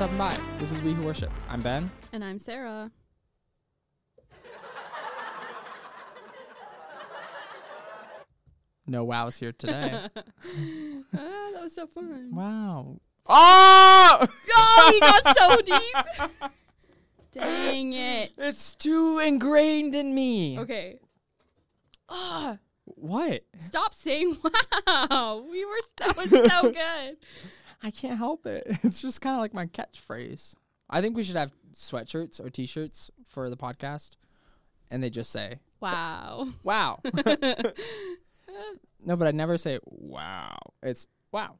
stopping by. This is We Who Worship. I'm Ben. And I'm Sarah. No wows here today. That was so fun. Wow. Oh, he got so deep. Dang it. It's too ingrained in me. Okay. What? Stop saying wow. That was so good. I can't help it. It's just kind of like my catchphrase. I think we should have sweatshirts or t-shirts for the podcast. And they just say, wow. Wow. No, but I never say wow. It's wow.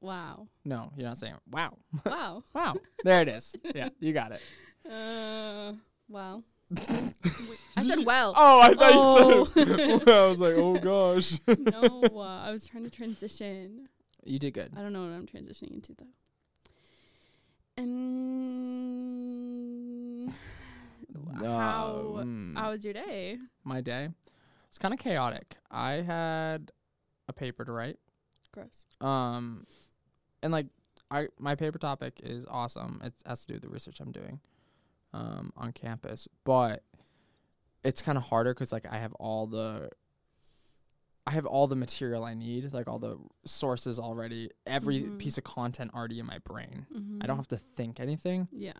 Wow. No, you're not saying wow. Wow. Wow. There it is. Yeah, you got it. Wow. I said well. Oh, I thought you said well. I was like, oh gosh. No, I was trying to transition. You did good. I don't know what I'm transitioning into though. How was your day? My day? It's kind of chaotic. I had a paper to write. Gross. And like my paper topic is awesome. It has to do with the research I'm doing on campus, but it's kind of harder because like I have all the material I need, like all the sources already, every piece of content already in my brain. Mm-hmm. I don't have to think anything. Yeah.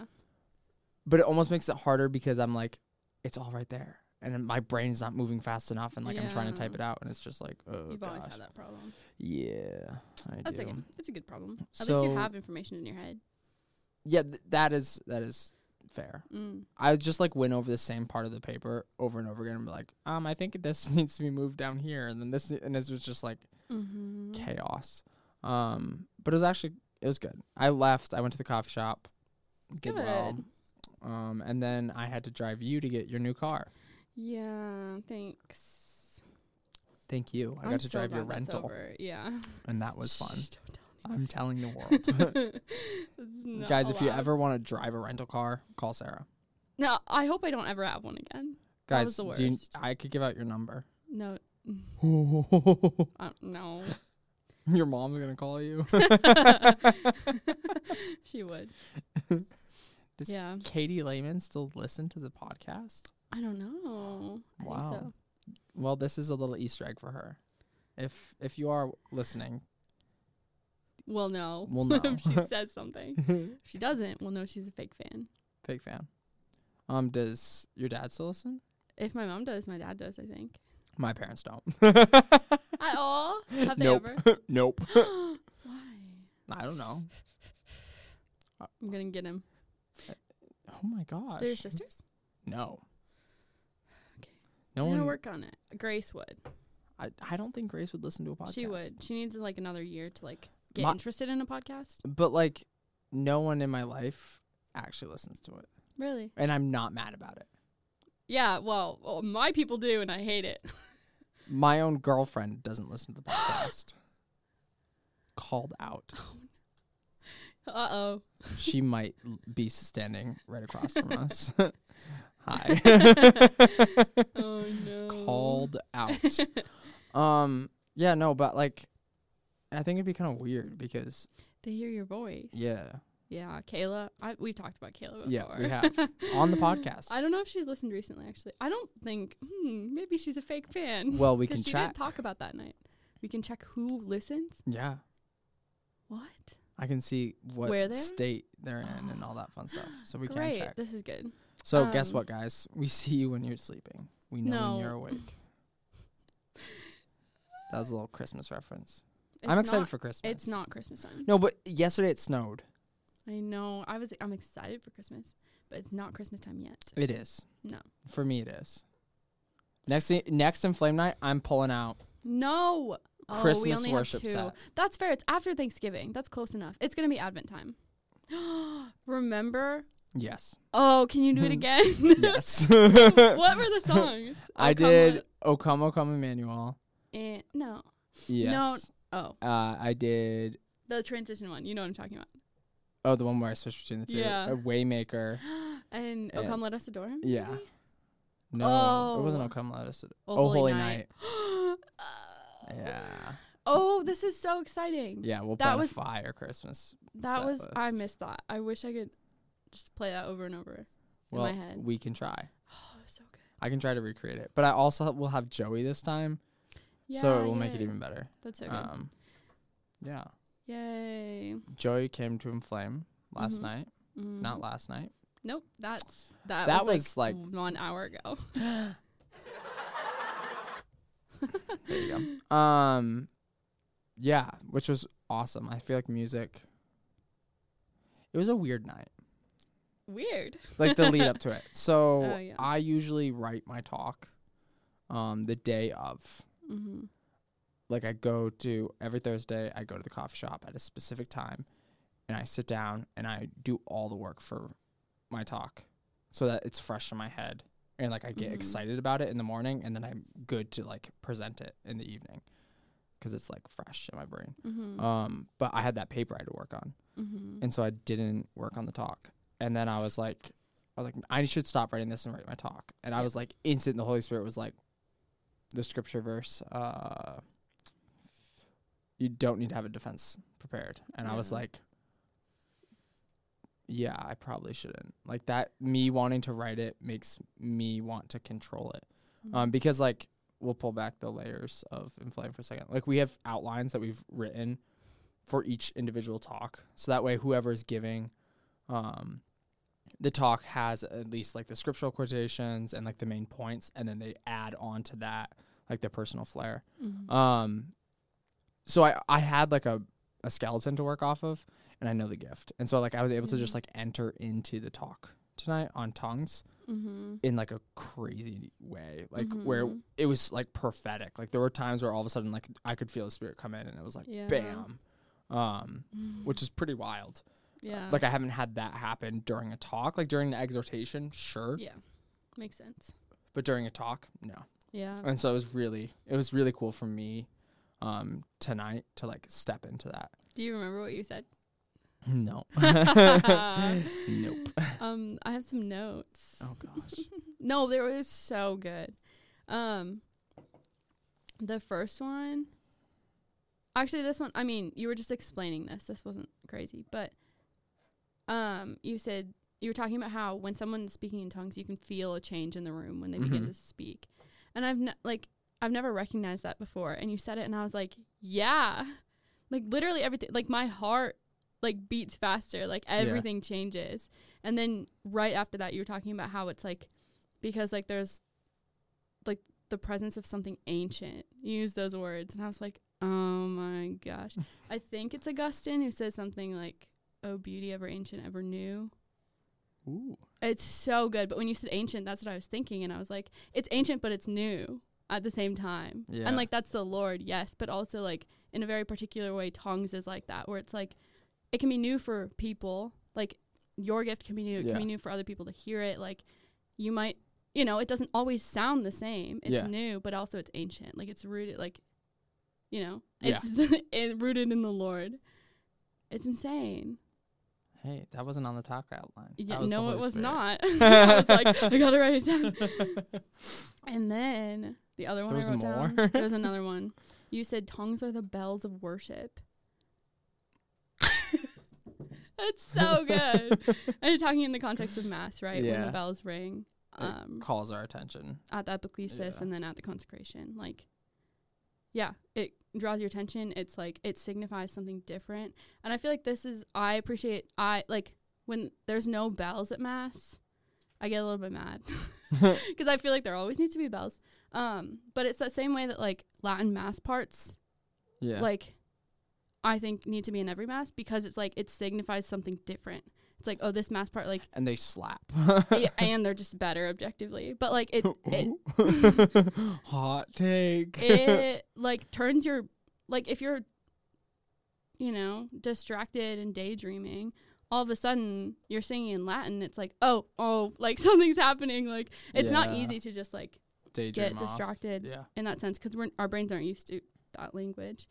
But it almost makes it harder because I'm like, it's all right there. And my brain's not moving fast enough, and like I'm trying to type it out, and it's just like, oh, you've always had that problem. Yeah, I do. It's a good problem. At least you have information in your head. Yeah, that is fair. Mm. I just like went over the same part of the paper over and over again, and be like, I think this needs to be moved down here, and then this, and it was just like chaos. But it was good. I left. I went to the coffee shop. Did well. And then I had to drive you to get your new car. Yeah, thanks. Thank you. I got to drive your rental. Yeah. And that was fun. I'm telling the world. Guys, if you ever want to drive a rental car, call Sarah. No, I hope I don't ever have one again. Guys, that was the worst. I could give out your number. No. No. Your mom's going to call you. She would. Does Katie Lehman still listen to the podcast? I don't know. Wow. I think so. Well, this is a little Easter egg for her. If you are listening. We'll know. If she says something. If she doesn't, we'll know she's a fake fan. Fake fan. Does your dad still listen? If my mom does, my dad does, I think. My parents don't. At all? Have they ever? Nope. Why? I don't know. I'm going to get him. Oh my gosh. They're your sisters? No. Okay. No, I'm gonna work on it. Grace would. I don't think Grace would listen to a podcast. She would. She needs like another year to like get interested in a podcast. But like no one in my life actually listens to it. Really? And I'm not mad about it. Yeah, well my people do and I hate it. My own girlfriend doesn't listen to the podcast. Called out. Uh-oh. She might be standing right across from us. Hi. Oh, no. Called out. Yeah, no, but, like, I think it'd be kind of weird because... They hear your voice. Yeah. Yeah, Kayla. We've talked about Kayla before. Yeah, we have. On the podcast. I don't know if she's listened recently, actually. I don't think... maybe she's a fake fan. Well, we can check. She didn't talk about that night. We can check who listens? Yeah. What? I can see what state they're in and all that fun stuff. So we can check. This is good. So guess what, guys? We see you when you're sleeping. We know when you're awake. That was a little Christmas reference. I'm excited for Christmas. It's not Christmas time. No, but yesterday it snowed. I know. I'm excited for Christmas, but it's not Christmas time yet. It is. No. For me, it is. Next Inflame night, I'm pulling out. No. Christmas we only worship have two. Set. That's fair. It's after Thanksgiving. That's close enough. It's going to be Advent time. Remember? Yes. Oh, can you do it again? Yes. What were the songs? I did O Come, O Come, Emmanuel. No. Yes. No. Oh. I did. The transition one. You know what I'm talking about. Oh, the one where I switched between the two. Yeah. Waymaker. And O Come, Let Us Adore Him? Yeah. Maybe? No. Oh. It wasn't O Come, Let Us Adore Him. Oh, Holy Night. Yeah. Oh, this is so exciting. Yeah, we'll plan a fire Christmas. That was, I missed that. I wish I could just play that over and over in my head. We can try. Oh, it was so good. I can try to recreate it. But I also will have Joey this time. Yeah, so it will make it even better. That's so good. Yeah. Yay. Joey came to Inflame last night. Mm. Not last night. Nope. That was like 1 hour ago. There you go. Yeah, which was awesome. I feel like music. It was a weird night. Weird. Like the lead up to it. So I usually write my talk the day of. Mm-hmm. Like I go to every Thursday, I go to the coffee shop at a specific time and I sit down and I do all the work for my talk so that it's fresh in my head. And like I get excited about it in the morning and then I'm good to like present it in the evening because it's like fresh in my brain. Mm-hmm. But I had that paper I had to work on. Mm-hmm. And so I didn't work on the talk. And then I was like, I should stop writing this and write my talk. And I was like instant. The Holy Spirit was like the scripture verse. You don't need to have a defense prepared. And I was like, yeah, I probably shouldn't. Like that, me wanting to write it makes me want to control it. Mm-hmm. Because like we'll pull back the layers of Inflame for a second. Like we have outlines that we've written for each individual talk. So that way whoever is giving the talk has at least like the scriptural quotations and like the main points. And then they add on to that, like their personal flair. Mm-hmm. So I had like a skeleton to work off of, and I know the gift. And so like I was able to just like enter into the talk tonight on tongues in like a crazy way, like where it was like prophetic. Like there were times where all of a sudden like I could feel the Spirit come in and it was like bam, which is pretty wild. Yeah. Like I haven't had that happen during a talk, like during the exhortation. Sure. Yeah. Makes sense. But during a talk, no. Yeah. And so it was really cool for me. Tonight to like step into that. Do you remember what you said? No. Nope. I have some notes. Oh gosh. No, they were so good. The first one, actually this one, I mean, you were just explaining this. This wasn't crazy, but you said you were talking about how when someone's speaking in tongues, you can feel a change in the room when they begin to speak. And I've never recognized that before. And you said it and I was like, yeah, like literally everything, like my heart like beats faster, like everything changes. And then right after that, you were talking about how it's like, because like there's like the presence of something ancient. You use those words. And I was like, oh my gosh. I think it's Augustine who says something like, oh, beauty ever ancient, ever new. Ooh. It's so good. But when you said ancient, that's what I was thinking. And I was like, it's ancient, but it's new at the same time. Yeah. And like that's the Lord, yes, but also like in a very particular way, tongues is like that, where it's like it can be new for people, like your gift can be new, it can be new for other people to hear it, like you might, you know, it doesn't always sound the same, it's new, but also it's ancient, like it's rooted, like, you know, it's rooted in the Lord. It's insane. Hey, that wasn't on the talk outline. Yeah, no, it was Spirit. Not. I was like, I gotta write it down. And then the other one I wrote down. There was another one. You said tongues are the bells of worship. That's so good. And you're talking in the context of Mass, right? Yeah. When the bells ring. It calls our attention. At the Epiclesis and then at the consecration. Like, yeah, it draws your attention. It's like it signifies something different. And I feel like this is, I appreciate, I like when there's no bells at Mass, I get a little bit mad because I feel like there always needs to be bells. But it's that same way that like Latin Mass parts, like I think need to be in every Mass, because it's like it signifies something different. It's like, oh, this Mass part, like, and they slap. And they're just better objectively. But like it hot take. It like turns your, like if you're, you know, distracted and daydreaming, all of a sudden you're singing in Latin. It's like, oh, like something's happening. Like it's not easy to just like daydream, get distracted in that sense, because our brains aren't used to that language.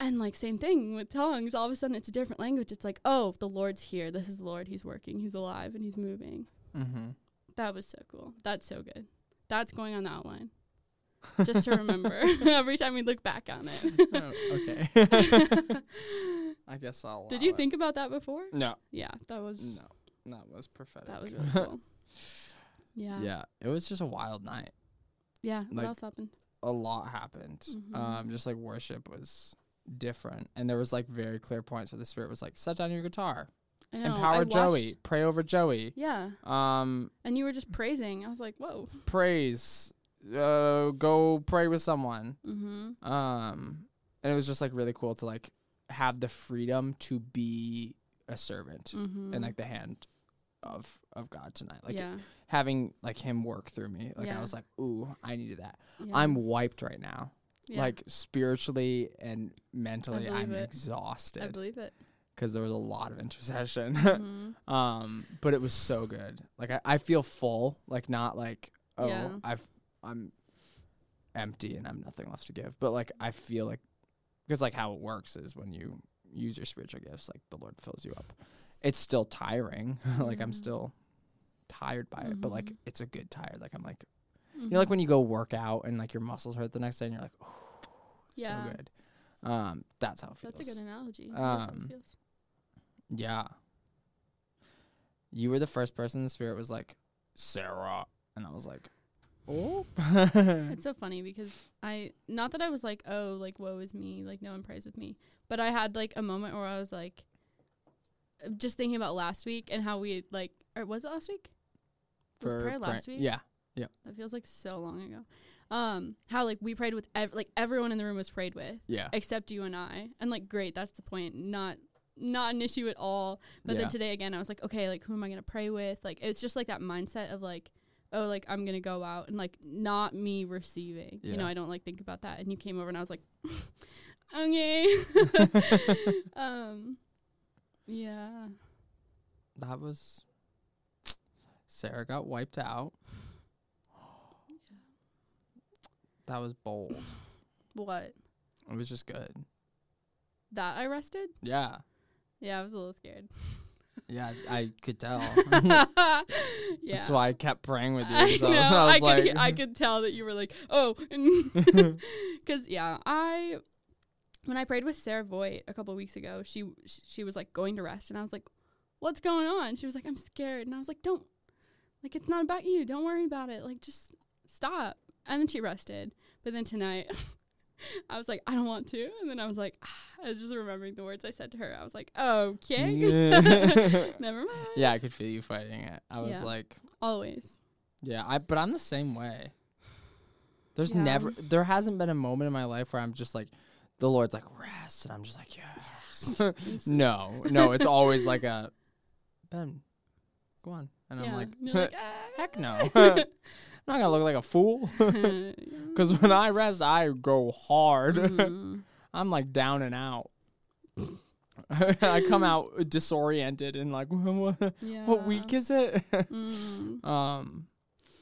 And like same thing with tongues, all of a sudden it's a different language. It's like, oh, the Lord's here, this is the Lord, he's working, he's alive, and he's moving. That was so cool. That's so good. That's going on the outline. just to remember every time we look back on it. Okay. I guess I'll. Did you think about that before? No. Yeah, that was. No, that was prophetic. That was really cool. Yeah. Yeah, it was just a wild night. Yeah. Like, what else happened? A lot happened. Mm-hmm. Just like worship was different, and there was like very clear points where the Spirit was like, "Set down your guitar." I know, empower Joey, pray over Joey. Yeah. And you were just praising. I was like, whoa. Praise. Go pray with someone. Mm-hmm. And it was just like really cool to like have the freedom to be a servant mm-hmm. and like the hand of God tonight. Like yeah. having like him work through me. Like yeah. I was like, ooh, I needed that. Yeah. I'm wiped right now. Yeah. Like spiritually and mentally, I'm exhausted. I believe it. Because there was a lot of intercession. Mm-hmm. But it was so good. Like, I feel full. Like, not like, oh, yeah. I'm empty and I have nothing left to give. But, like, I feel like, because, like, how it works is when you use your spiritual gifts, like, the Lord fills you up. It's still tiring. Like, I'm still tired by it. But, like, it's a good tired. Like, I'm like, you know, like, when you go work out and, like, your muscles hurt the next day and you're like, oh, yeah. so good. That's how it feels. That's a good analogy. That's how it feels. Yeah. You were the first person the Spirit was like, Sarah. And I was like, oh. It's so funny because not that I was like, oh, like, woe is me. Like, no one prays with me. But I had, like, a moment where I was like, just thinking about last week and how we, like, or was it last week? Was prayer last week? Yeah. Yeah. That feels like so long ago. How, like, we prayed with, everyone in the room was prayed with. Yeah. Except you and I. And, like, great, that's the point. Not an issue at all. But yeah. then today again, I was like, okay, like, who am I going to pray with? Like, it's just like that mindset of like, oh, like, I'm going to go out and like, not me receiving, yeah. you know, I don't like think about that. And you came over and I was like, okay. Yeah. That was, Sarah got wiped out. Yeah. That was bold. What? It was just good. That I rested? Yeah. Yeah, I was a little scared. Yeah, I could tell. Yeah. That's why I kept praying with you. I could tell that you were like, oh. Because, yeah, when I prayed with Sarah Voight a couple of weeks ago, she was, like, going to rest. And I was like, what's going on? She was like, I'm scared. And I was like, don't. Like, it's not about you. Don't worry about it. Like, just stop. And then she rested. But then tonight... I was like, I don't want to. And then I was like, I was just remembering the words I said to her. I was like, okay. Never mind. Yeah, I could feel you fighting it. I was like. Always. Yeah, but I'm the same way. There's there hasn't been a moment in my life where I'm just like, the Lord's like, rest. And I'm just like, yes. No, it's always like a, Ben, go on. And I'm like, heck no. I'm not going to look like a fool. Because when I rest, I go hard. Mm-hmm. I'm like down and out. I come out disoriented and like, what week is it? Mm.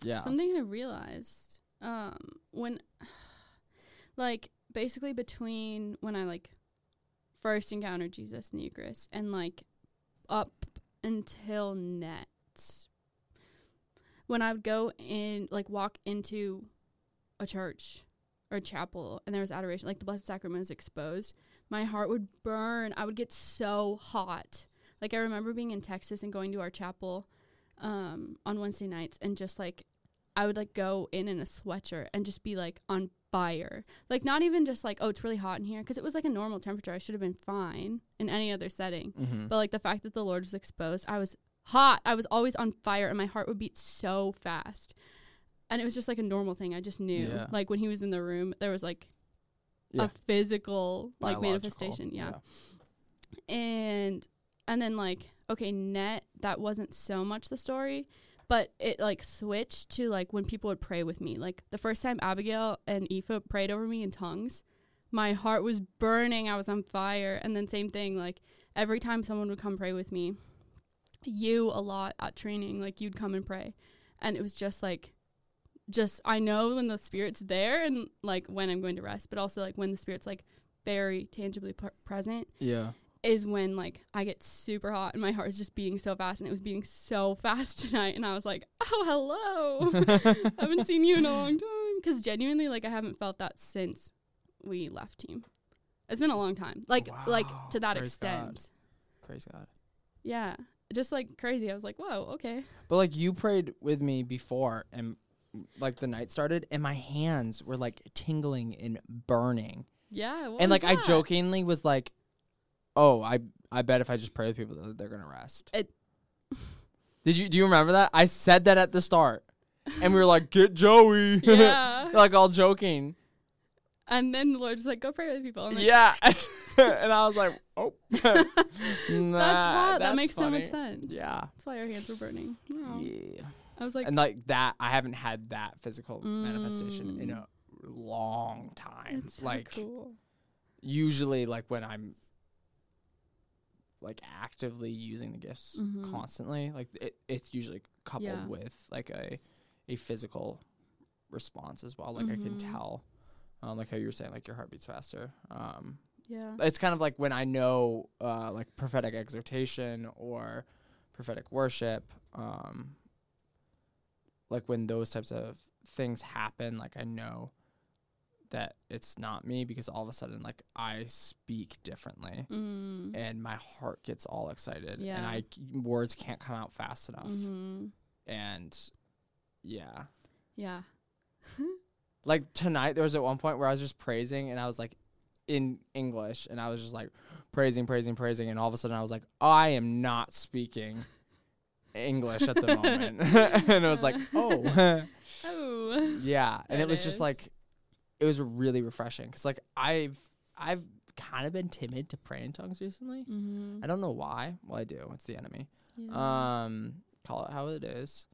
Yeah. Something I realized when, like, basically between when I, like, first encountered Jesus in the Eucharist and, like, up until NET. When I would go in, like, walk into a church or a chapel and there was adoration, like, the Blessed Sacrament was exposed, my heart would burn. I would get so hot. Like, I remember being in Texas and going to our chapel on Wednesday nights and just, like, I would, like, go in a sweatshirt and just be, like, on fire. Like, not even just, like, oh, it's really hot in here. Because it was, like, a normal temperature. I should have been fine in any other setting. Mm-hmm. But, like, the fact that the Lord was exposed, I was hot. I was always on fire and my heart would beat so fast. And it was just like a normal thing. I just knew. Yeah. Like when he was in the room, there was like a physical biological, like, manifestation. Yeah. And then like, okay, NET, that wasn't so much the story, but it like switched to like when people would pray with me. Like the first time Abigail and Aoife prayed over me in tongues, my heart was burning. I was on fire. And then same thing, like every time someone would come pray with me, you a lot at training, like you'd come and pray, and it was just like, I know when the Spirit's there and like when I'm going to rest, but also like when the Spirit's like very tangibly present, yeah, is when like I get super hot and my heart is just beating so fast, and it was beating so fast tonight, and I was like, oh hello, I haven't seen you in a long time. because genuinely, like, I haven't felt that since we left team. It's been a long time. Like, wow. Like, to that extent. Praise God. Yeah. Just, like, crazy. I was like, whoa, okay. But, like, you prayed with me before, and, like, the night started, and my hands were, like, tingling and burning. Yeah. And, like, that? I jokingly was like, oh, I bet if I just pray with people, they're going to rest. Do you remember that? I said that at the start. And we were like, get Joey. Yeah. Like, all joking. And then the Lord's like, go pray with people. Like, yeah. And I was like, oh. Nah, that makes funny. So much sense. Yeah. That's why our hands were burning. Wow. Yeah. I was like. And, like, that, I haven't had that physical manifestation in a long time. That's like, so cool. Usually, like, when I'm, like, actively using the gifts constantly, like, it's usually coupled with, like, a physical response as well. Like, I can tell, like how you were saying, like, your heart beats faster. Yeah. It's kind of like when I know, like, prophetic exhortation or prophetic worship, like, when those types of things happen, like, I know that it's not me because all of a sudden, like, I speak differently and my heart gets all excited and words can't come out fast enough. And yeah. Like, tonight, there was at one point where I was just praising, and I was, like, in English, and I was just, like, praising, and all of a sudden I was like, I am not speaking English at the moment. And it was like, oh. Oh. Yeah, and it was just, like, it was really refreshing, because, like, I've kind of been timid to pray in tongues recently. I don't know why. Well, I do. It's the enemy. Yeah. Call it how it is.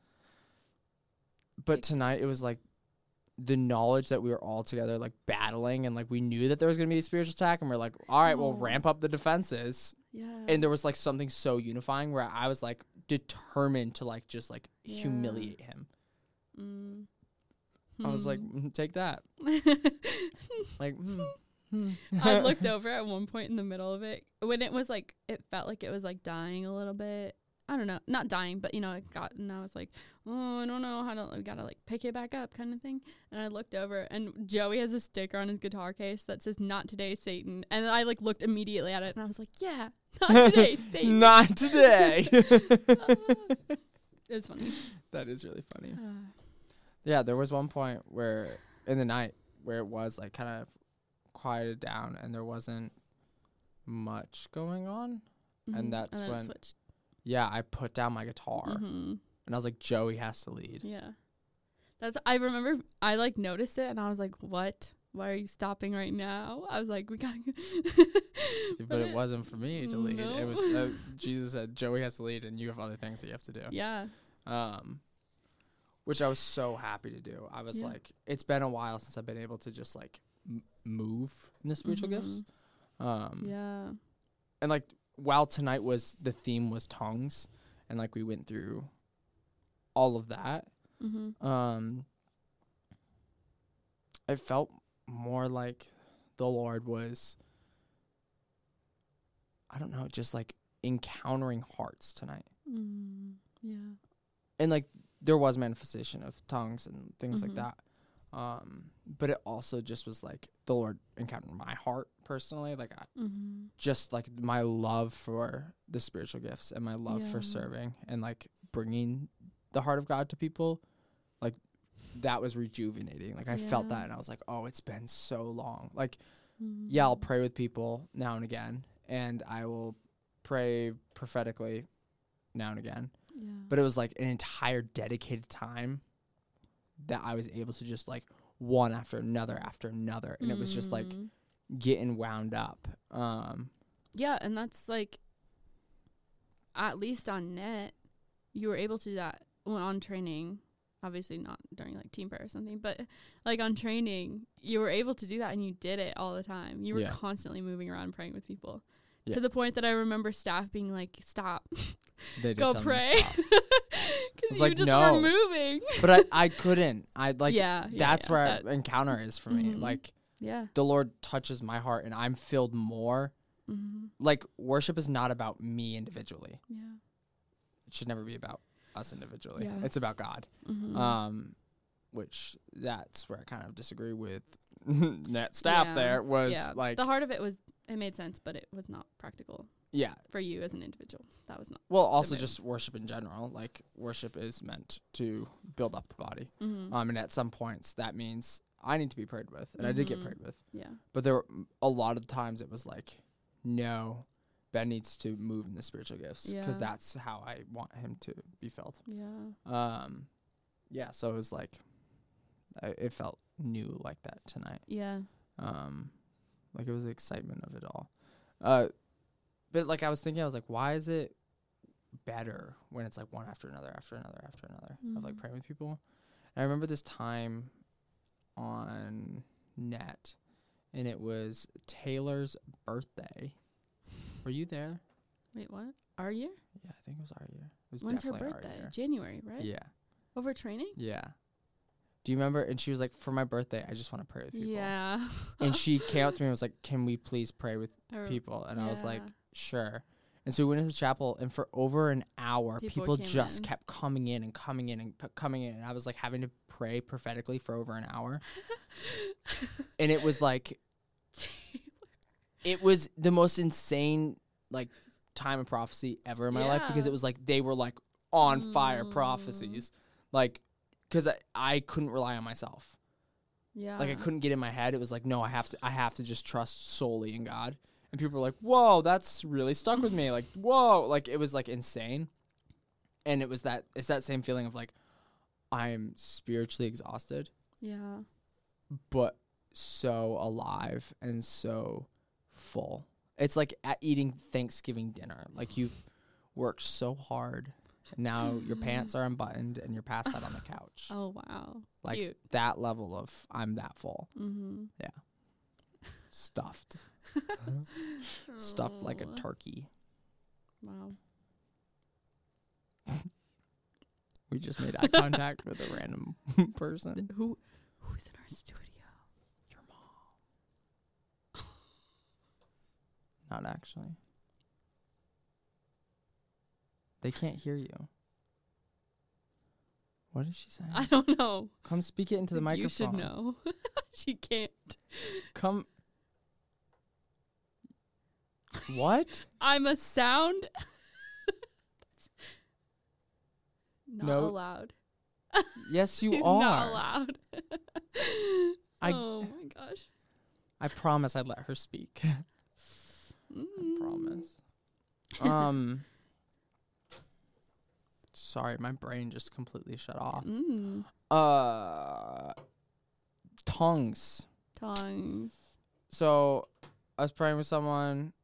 But tonight it was like the knowledge that we were all together, like, battling, and, like, we knew that there was going to be a spiritual attack, and we're like, all right, we'll ramp up the defenses. Yeah. And there was, like, something so unifying where I was, like, determined to, like, just, like, humiliate him. I was like, take that. Like, I looked over at one point in the middle of it when it was, like, it felt like it was, like, dying a little bit. I don't know, not dying, but, you know, it got, and I was like, oh, I don't know how to, we gotta, like, pick it back up, kind of thing. And I looked over, and Joey has a sticker on his guitar case that says, "Not today, Satan." And I, like, looked immediately at it, and I was like, yeah, not today, Satan. Not today. It was funny. That is really funny. Yeah, there was one point where in the night where it was, like, kind of quieted down and there wasn't much going on. And that's and when, I put down my guitar and I was like, Joey has to lead. Yeah. I remember I, like, noticed it and I was like, what? Why are you stopping right now? I was like, we gotta go. But it wasn't for me to lead. No. It was, Jesus said, Joey has to lead and you have other things that you have to do. Yeah. Which I was so happy to do. I was like, it's been a while since I've been able to just, like, move in the spiritual gifts. Yeah. And, like, while tonight was, the theme was tongues, and, like, we went through all of that, it felt more like the Lord was, I don't know, just, like, encountering hearts tonight. Yeah. And, like, there was manifestation of tongues and things like that. But it also just was, like, the Lord encountered my heart personally. Like, I just, like, my love for the spiritual gifts and my love for serving and, like, bringing the heart of God to people. Like, that was rejuvenating. Like, I felt that, and I was like, oh, it's been so long. Like, yeah, I'll pray with people now and again, and I will pray prophetically now and again. Yeah. But it was, like, an entire dedicated time that I was able to just, like, one after another. And it was just, like, getting wound up. Yeah, and that's, like, at least on NET, you were able to do that on training. Obviously not during, like, team prayer or something. But, like, on training, you were able to do that, and you did it all the time. You were constantly moving around praying with people. Yeah. To the point that I remember staff being like, stop. They go pray because you, like, just were moving. But I couldn't. I like that's where that encounter is for me. Like, the Lord touches my heart and I'm filled more. Like, worship is not about me individually. Yeah, it should never be about us individually. Yeah. It's about God. which that's where I kind of disagree with that staff there was like. The heart of it was, it made sense, but it was not practical. Yeah. For you as an individual. That was not. Well, also just worship in general. Like, worship is meant to build up the body. Mm-hmm. And at some points, that means I need to be prayed with. And I did get prayed with. Yeah. But there were a lot of times it was like, no, Ben needs to move in the spiritual gifts. Because that's how I want him to be felt. Yeah. Yeah. So it was like, it felt new like that tonight. Yeah. Like, it was the excitement of it all. But, like, I was thinking, I was like, why is it better when it's, like, one after another of, like, praying with people? And I remember this time on NET, and it was Taylor's birthday. Were you there? Wait, what? Our year? Yeah, I think it was our year. It was When's her birthday? January, right? Yeah. Over training? Yeah. Do you remember? And she was like, for my birthday, I just want to pray with people. Yeah. And she came up to me and was like, can we please pray with people? And I was like, sure. And so we went into the chapel, and for over an hour, people just kept coming in. And I was like having to pray prophetically for over an hour. And it was like, it was the most insane like time of prophecy ever in my life, because it was like they were like on fire prophecies. Like, because I couldn't rely on myself. Yeah. Like, I couldn't get in my head. It was like, no, I have to just trust solely in God. And people were like, whoa, that's really stuck with me. Like, whoa. Like, it was, like, insane. And it was that, it's that same feeling of, like, I'm spiritually exhausted. Yeah. But so alive and so full. It's like at eating Thanksgiving dinner. Like, you've worked so hard. Now your pants are unbuttoned and you're passed out on the couch. Oh, wow. Like, cute. That level of I'm that full. Mm-hmm. Yeah. Stuffed. Stuffed like a turkey. Wow. We just made eye contact with a random person. Who's in our studio? Your mom. Not actually. They can't hear you. What is she saying? I don't know. Come speak it into the microphone. You should know. She can't. Come. What? I'm a sound. Not allowed. Yes, you are. Not allowed. Oh, my gosh. I promise I'd let her speak. I promise. Sorry, my brain just completely shut off. Tongues. So I was praying with someone,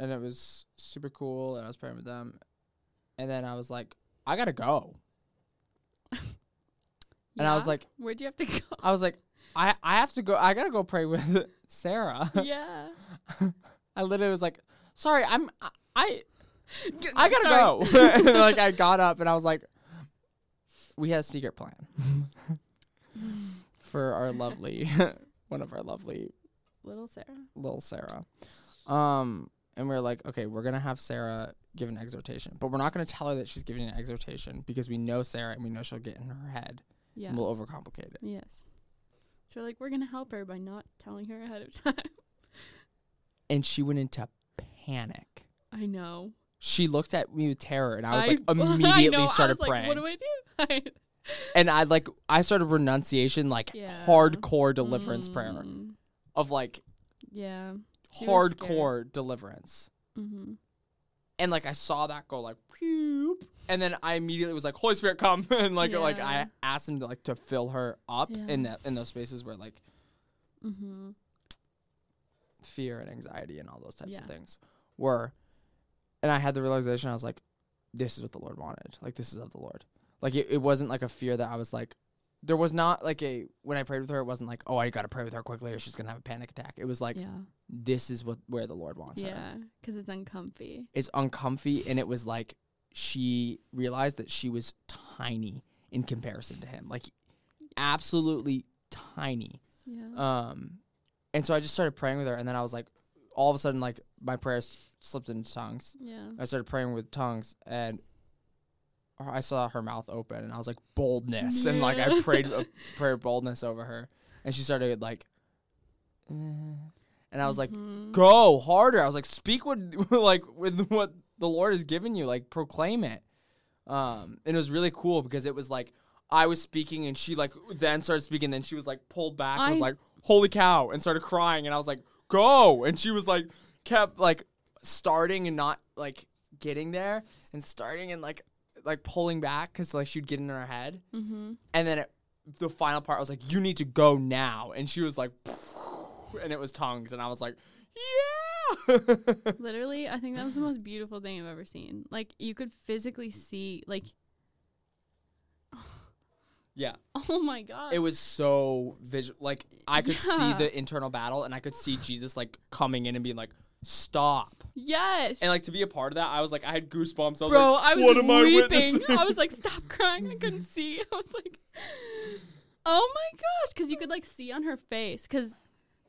and it was super cool, and I was praying with them. And then I was like, I got to go. And I was like, where'd you have to go? I was like, I have to go. I got to go pray with Sarah. Yeah. I literally was like, sorry, I gotta go. Like, I got up and I was like, we had a secret plan for our lovely, one of our lovely little Sarah. And we were like, okay, we're going to have Sarah give an exhortation, but we're not going to tell her that she's giving an exhortation, because we know Sarah and we know she'll get in her head. Yeah. And we'll overcomplicate it. Yes. So we're like, we're going to help her by not telling her ahead of time. And she went into panic. I know. She looked at me with terror, and I was like, immediately started praying. What do? And I started renunciation, like hardcore deliverance prayer of like, hardcore deliverance. Mm-hmm. And like, I saw that go like, pew, and then I immediately was like, Holy Spirit, come. And like, like I asked him to like, to fill her up in those spaces where like fear and anxiety and all those types of things were. And I had the realization, I was like, this is what the Lord wanted. Like, this is of the Lord. Like, it wasn't like a fear that I was like, there was not like a, when I prayed with her, it wasn't like, oh, I got to pray with her quickly or she's going to have a panic attack. It was like, this is where the Lord wants her. Yeah, because it's uncomfy. It's uncomfy. And it was like, she realized that she was tiny in comparison to him. Like, absolutely tiny. Yeah. And so I just started praying with her. And then I was like, all of a sudden, like, my prayers slipped into tongues. Yeah. I started praying with tongues, and I saw her mouth open, and I was like, boldness. Yeah. And, like, I prayed a prayer of boldness over her. And she started, like, and I was like, go harder. I was like, speak with what the Lord has given you. Like, proclaim it. And it was really cool because it was, like, I was speaking, and she, like, then started speaking, and then she was, like, pulled back and was like, holy cow, and started crying. And I was like, go. And she was, like, kept, like, starting and not, like, getting there and starting and, like pulling back because, like, she'd get in her head. Mm-hmm. And then the final part, I was like, you need to go now. And she was like, and it was tongues. And I was like, yeah. Literally, I think that was the most beautiful thing I've ever seen. Like, you could physically see, like. Yeah. Oh, my God. It was so visual. Like, I could see the internal battle, and I could see Jesus, like, coming in and being like, stop. Yes. And, like, to be a part of that, I was like, I had goosebumps. I was what am I witnessing? I was like, stop crying. I couldn't see. I was like, oh, my gosh. Because you could, like, see on her face. Because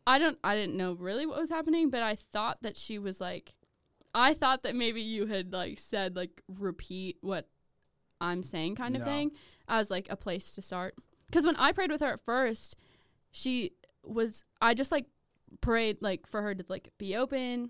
I didn't know really what was happening, but I thought that she was, like, I thought that maybe you had, like, said, like, repeat what I'm saying kind of thing. I was like, a place to start. Because when I prayed with her at first, I just, like, prayed, like, for her to, like, be open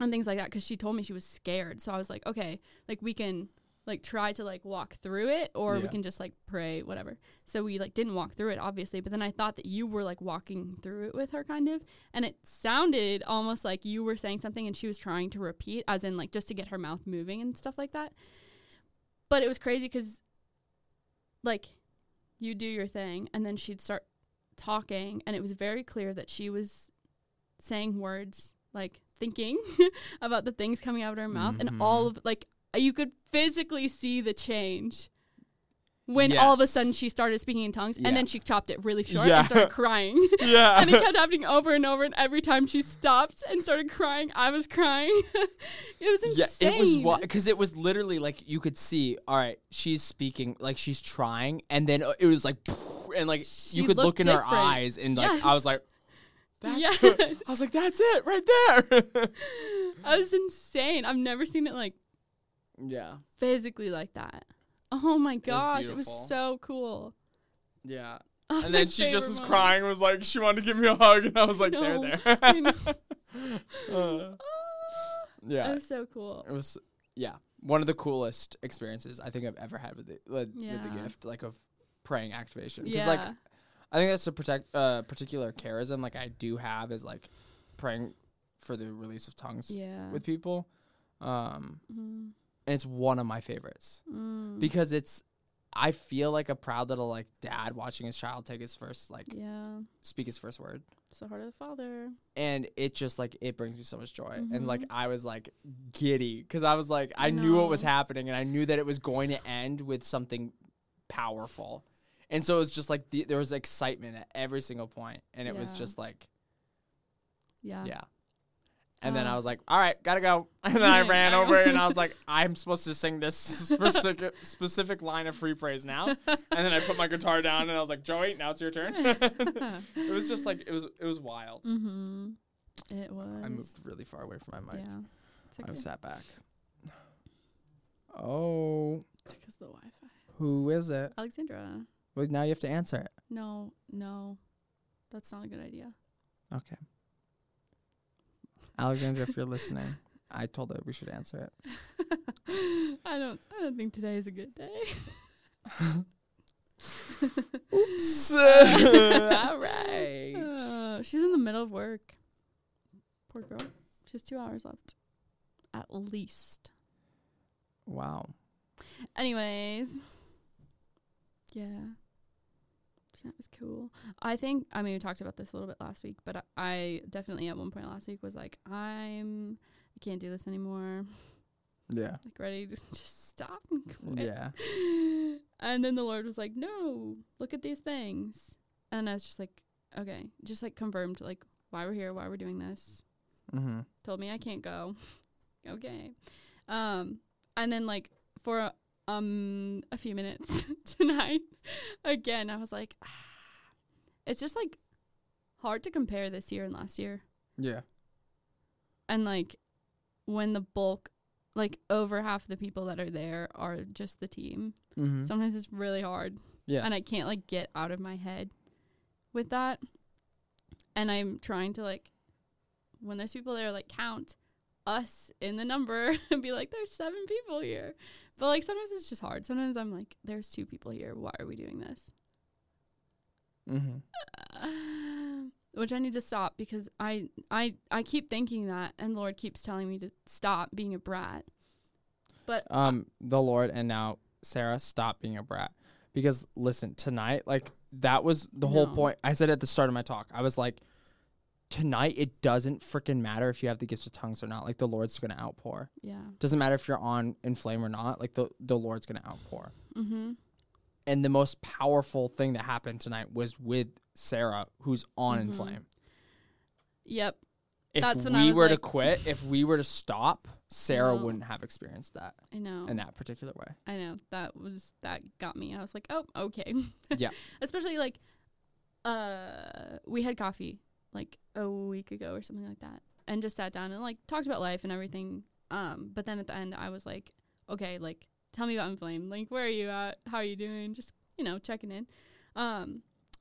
and things like that, because she told me she was scared. So I was like, okay, like, we can, like, try to, like, walk through it, or we can just, like, pray, whatever. So we, like, didn't walk through it, obviously, but then I thought that you were, like, walking through it with her, kind of, and it sounded almost like you were saying something and she was trying to repeat, as in, like, just to get her mouth moving and stuff like that. But it was crazy because, like, you do your thing, and then she'd start talking, and it was very clear that she was saying words, like, thinking about the things coming out of her mouth, and all of, like, you could physically see the change when all of a sudden she started speaking in tongues, and then she chopped it really short and started crying. And it kept happening over and over, and every time she stopped and started crying, I was crying. It was insane. It was because it was literally, like, you could see, all right, she's speaking, like, she's trying, and then it was like, and, like, you could look in different. Her eyes, and, like, I was like, that's I was like, that's it right there. That was insane. I've never seen it, like, physically like that. Oh, my gosh. It was so cool. Yeah. And then she just was crying and was like, she wanted to give me a hug. And I was like, there. I know. It was so cool. It was, one of the coolest experiences I think I've ever had with the gift, like, of praying activation. Because, like, I think that's a particular charism, like, I do have is, like, praying for the release of tongues with people. And it's one of my favorites because it's, I feel like a proud little, like, dad watching his child take his first, like, speak his first word. It's the heart of the Father. And it just, like, it brings me so much joy. Mm-hmm. And, like, I was, like, giddy because I was, like, I knew what was happening, and I knew that it was going to end with something powerful. And so it was just, like, there was excitement at every single point. And it was just, like, And then I was like, all right, gotta go. And then I ran over and I was like, I'm supposed to sing this specific line of free praise now. And then I put my guitar down and I was like, Joey, now it's your turn. It was just like, it was wild. Mm-hmm. It was. I moved really far away from my mic. Yeah. It's okay. I sat back. Oh. It's because of the Wi-Fi. Who is it? Alexandra. Well, now you have to answer it. No. That's not a good idea. Okay. Alexandra, if you're listening, I told her we should answer it. I don't think today is a good day. Oops. All right. She's in the middle of work. Poor girl. She has 2 hours left. At least. Wow. Anyways. Yeah. That was cool. I think, I mean, we talked about this a little bit last week, but I definitely at one point last week was like, I can't do this anymore. Yeah. Like, ready to just stop and quit. Yeah. And then the Lord was like, no, look at these things. And I was just like, okay, just, like, confirmed, like, why we're here, why we're doing this. Mm-hmm. Told me I can't go. Okay. And then, like, for a few minutes tonight again, I was like, it's just, like, hard to compare this year and last year. Yeah. And, like, when the bulk, like over half the people that are there are just the team. Mm-hmm. Sometimes it's really hard. Yeah. And I can't like get out of my head with that. And I'm trying to like, when there's people there, like count us in the number and be like, there's 7 people here. But like sometimes it's just hard. Sometimes I'm like, there's 2 people here. Why are we doing this? Mm-hmm. Which I need to stop because I keep thinking that, and Lord keeps telling me to stop being a brat. But the Lord and now Sarah, stop being a brat. Because listen, tonight, like that was the whole point. I said at the start of my talk, I was like, tonight it doesn't freaking matter if you have the gifts of tongues or not. Like the Lord's gonna outpour. Yeah. Doesn't matter if you're on Inflame or not. Like the Lord's gonna outpour. Mm-hmm. And the most powerful thing that happened tonight was with Sarah, who's on mm-hmm. Inflame. Yep. If that's when we were like, to quit, if we were to stop, Sarah wouldn't have experienced that. I know. In that particular way. I know. That got me. I was like, oh, okay. Yeah. Especially like, we had coffee like a week ago or something like that, and just sat down and like talked about life and everything. But then at the end, I was like, okay, like, tell me about Inflame. Like, where are you at? How are you doing? Just, you know, checking in.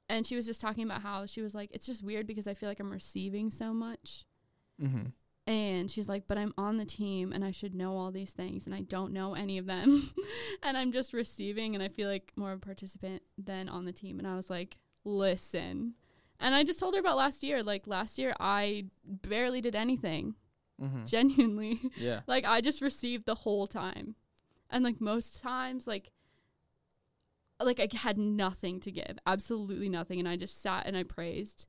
And she was just talking about how she was like, it's just weird because I feel like I'm receiving so much. Mm-hmm. And she's like, but I'm on the team and I should know all these things and I don't know any of them. And I'm just receiving and I feel like more of a participant than on the team. And I was like, listen. And I just told her about last year. Like, last year I barely did anything. Mm-hmm. Genuinely. Yeah. Like, I just received the whole time. And, like, most times, like, I had nothing to give. Absolutely nothing. And I just sat and I praised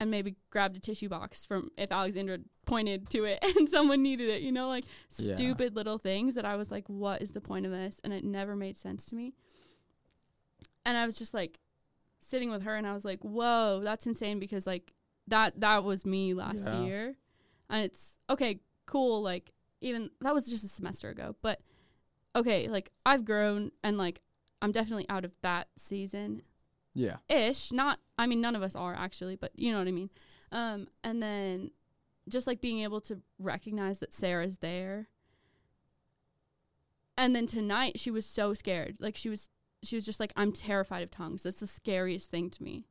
and maybe grabbed a tissue box from if Alexandra pointed to it and someone needed it. You know, like, stupid little things that I was like, what is the point of this? And it never made sense to me. And I was just, like, sitting with her and I was like, whoa, that's insane because, like, that was me last year. And it's, okay, cool. Like, even that was just a semester ago. But okay, like, I've grown, and, like, I'm definitely out of that season. Yeah. Ish. Not, I mean, none of us are, actually, but you know what I mean. And then just, like, being able to recognize that Sarah's there. And then tonight, she was so scared. Like, she was just like, I'm terrified of tongues. That's the scariest thing to me.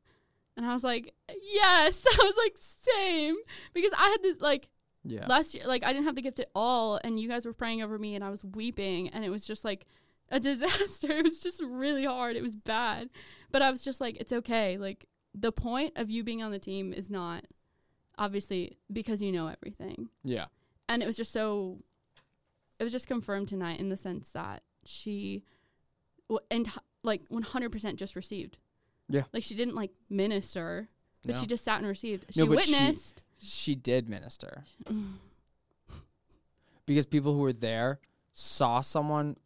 And I was like, yes. I was like, same. Because I had this, like, yeah. Last year, like, I didn't have the gift at all, and you guys were praying over me, and I was weeping, and it was just, like, a disaster. It was just really hard. It was bad. But I was just like, it's okay. Like, the point of you being on the team is not, obviously, because you know everything. Yeah. And it was just so, it was just confirmed tonight in the sense that she, and like, 100% just received. Yeah. Like, she didn't, like, minister, but she just sat and received. She witnessed. She did minister because people who were there saw someone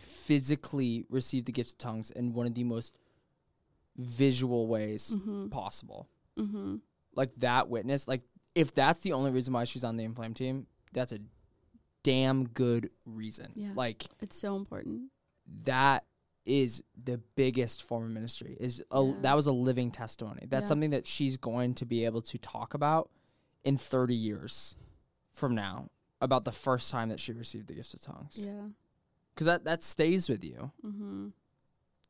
physically receive the gift of tongues in one of the most visual ways possible. Mm-hmm. Like that witness, like if that's the only reason why she's on the Inflame team, that's a damn good reason. Yeah. Like it's so important. That is the biggest form of ministry is that was a living testimony. That's something that she's going to be able to talk about in 30 years from now about the first time that she received the gift of tongues. Yeah. Cause that stays with you. Mm-hmm.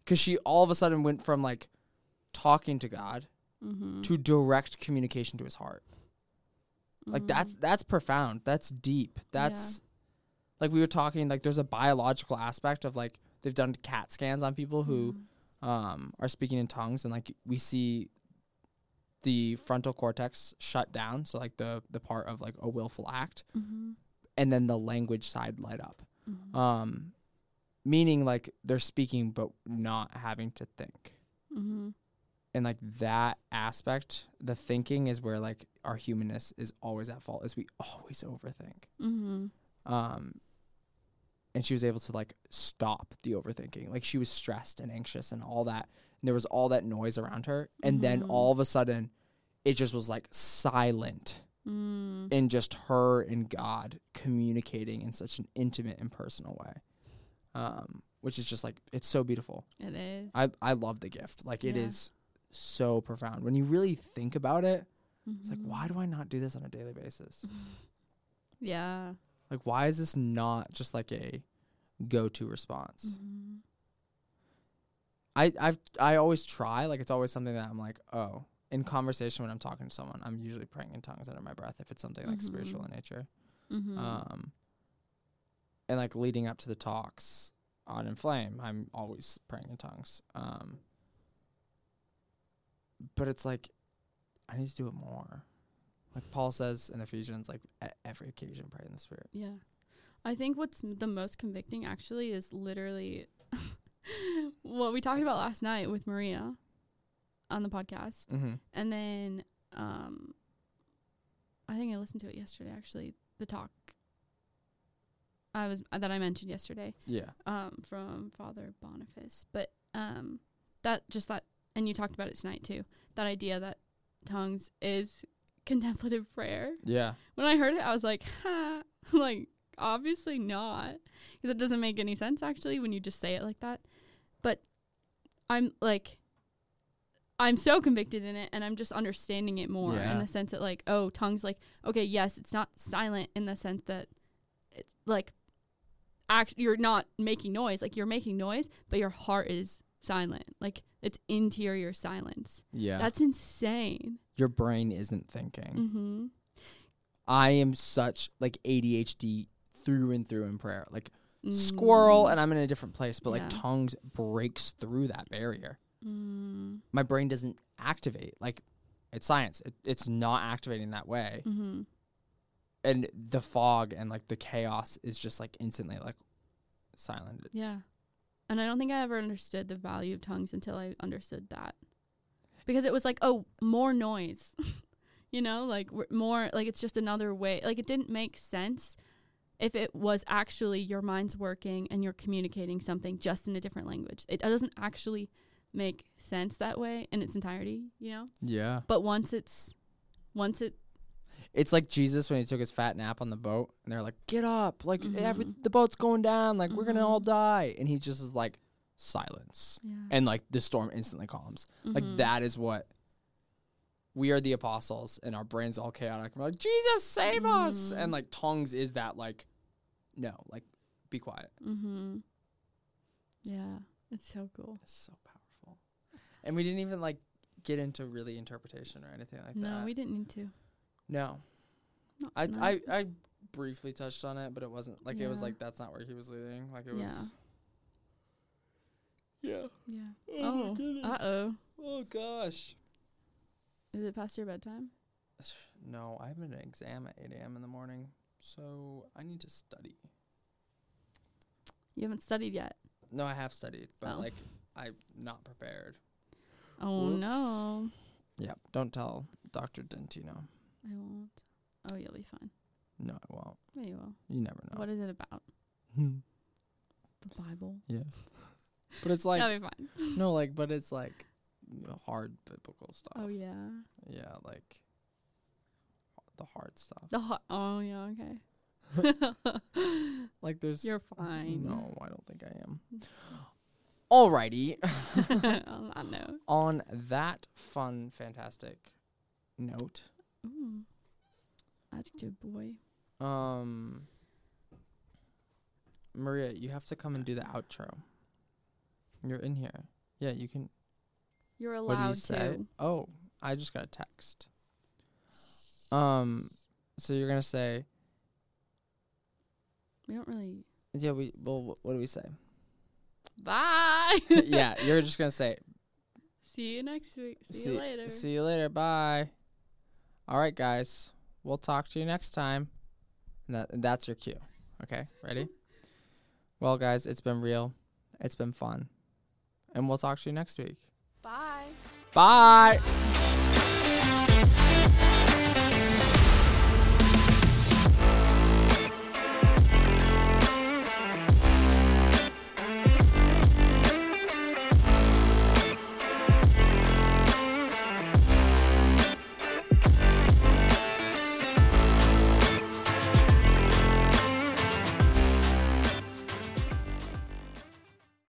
Cause she all of a sudden went from like talking to God to direct communication to his heart. Mm-hmm. Like that's profound. That's deep. That's like we were talking, like there's a biological aspect of like, they've done CAT scans on people who are speaking in tongues, and like we see the frontal cortex shut down, so like the part of like a willful act, and then the language side light up, meaning like they're speaking but not having to think, and like that aspect, the thinking is where like our humanness is always at fault, is we always overthink. And she was able to, like, stop the overthinking. Like, she was stressed and anxious and all that. And there was all that noise around her. And then all of a sudden, it just was, like, silent. And just her and God communicating in such an intimate and personal way. Which is just, like, it's so beautiful. It is. I love the gift. Like, it is so profound. When you really think about it, it's like, why do I not do this on a daily basis? Yeah. Like, why is this not just like a go-to response? Mm-hmm. I always try. Like, it's always something that I'm like, oh. In conversation when I'm talking to someone, I'm usually praying in tongues under my breath if it's something mm-hmm. like spiritual in nature. Mm-hmm. And like leading up to the talks on Inflame, I'm always praying in tongues. But it's like, I need to do it more. Like Paul says in Ephesians, like at every occasion, pray in the Spirit. Yeah. I think what's the most convicting actually is literally what we talked about last night with Maria on the podcast. Mm-hmm. And then I think I listened to it yesterday, actually, the talk that I mentioned yesterday. Yeah. From Father Boniface. But and you talked about it tonight too, that idea that tongues is contemplative prayer. Yeah. When I heard it, I was like, ha, like, obviously not, because it doesn't make any sense actually when you just say it like that. But I'm so convicted in it, and I'm just understanding it more in the sense that like, oh, tongues, like, okay, yes, it's not silent in the sense that it's like you're not making noise. Like, you're making noise, but your heart is silent. Like, it's interior silence. Yeah. That's insane. Your brain isn't thinking. Mm-hmm. I am such like ADHD through and through in prayer. Like squirrel and I'm in a different place, but like tongues breaks through that barrier. Mm. My brain doesn't activate. Like, it's science. It's not activating that way. Mm-hmm. And the fog and like the chaos is just like instantly like silent. Yeah. And I don't think I ever understood the value of tongues until I understood that. Because it was like, oh, more noise, you know, like more, like it's just another way. Like, it didn't make sense if it was actually your mind's working and you're communicating something just in a different language. It doesn't actually make sense that way in its entirety, you know? Yeah. But it's like Jesus when he took his fat nap on the boat, and they're like, get up, like mm-hmm. The boat's going down, like mm-hmm. we're going to all die. And he just is like, silence. Yeah. And like the storm instantly calms. Mm-hmm. Like, that is what we are, the apostles, and our brain's all chaotic. We're like, Jesus, save mm-hmm. us. And like tongues is that like, no, like be quiet. Mm-hmm. Yeah. It's so cool. It's so powerful. And we didn't even like get into really interpretation or anything like that. No, we didn't need to. No. I briefly touched on it, but it wasn't like it was like that's not where he was leading. Like, it was Yeah. Oh. Uh-oh. Oh gosh. Is it past your bedtime? No, I have an exam at 8 a.m. in the morning, so I need to study. You haven't studied yet? No, I have studied, but like I'm not prepared. Oh. Oops. No. Yeah, don't tell Dr. Dentino. I won't. Oh, you'll be fine. No, I won't. Yeah, you will. You never know. What is it about? The Bible. Yeah. But it's like, that'll be fine. No, like, but it's like, you know, hard biblical stuff. Oh yeah. Yeah, like the hard stuff. Oh yeah, okay. Like, there's. You're fine. No, I don't think I am. Alrighty. On that note. On that fun, fantastic note. Ooh. Adjective boy. Maria, you have to come and do the outro. You're in here. Yeah, you can. You're allowed to. Say? Oh, I just got a text. So you're gonna say. We don't really. Yeah, what do we say? Bye. Yeah, you're just gonna say. See you next week. See you later. See you later. Bye. All right, guys. We'll talk to you next time. And that's your cue. Okay, ready? Well, guys, it's been real. It's been fun. And we'll talk to you next week. Bye. Bye.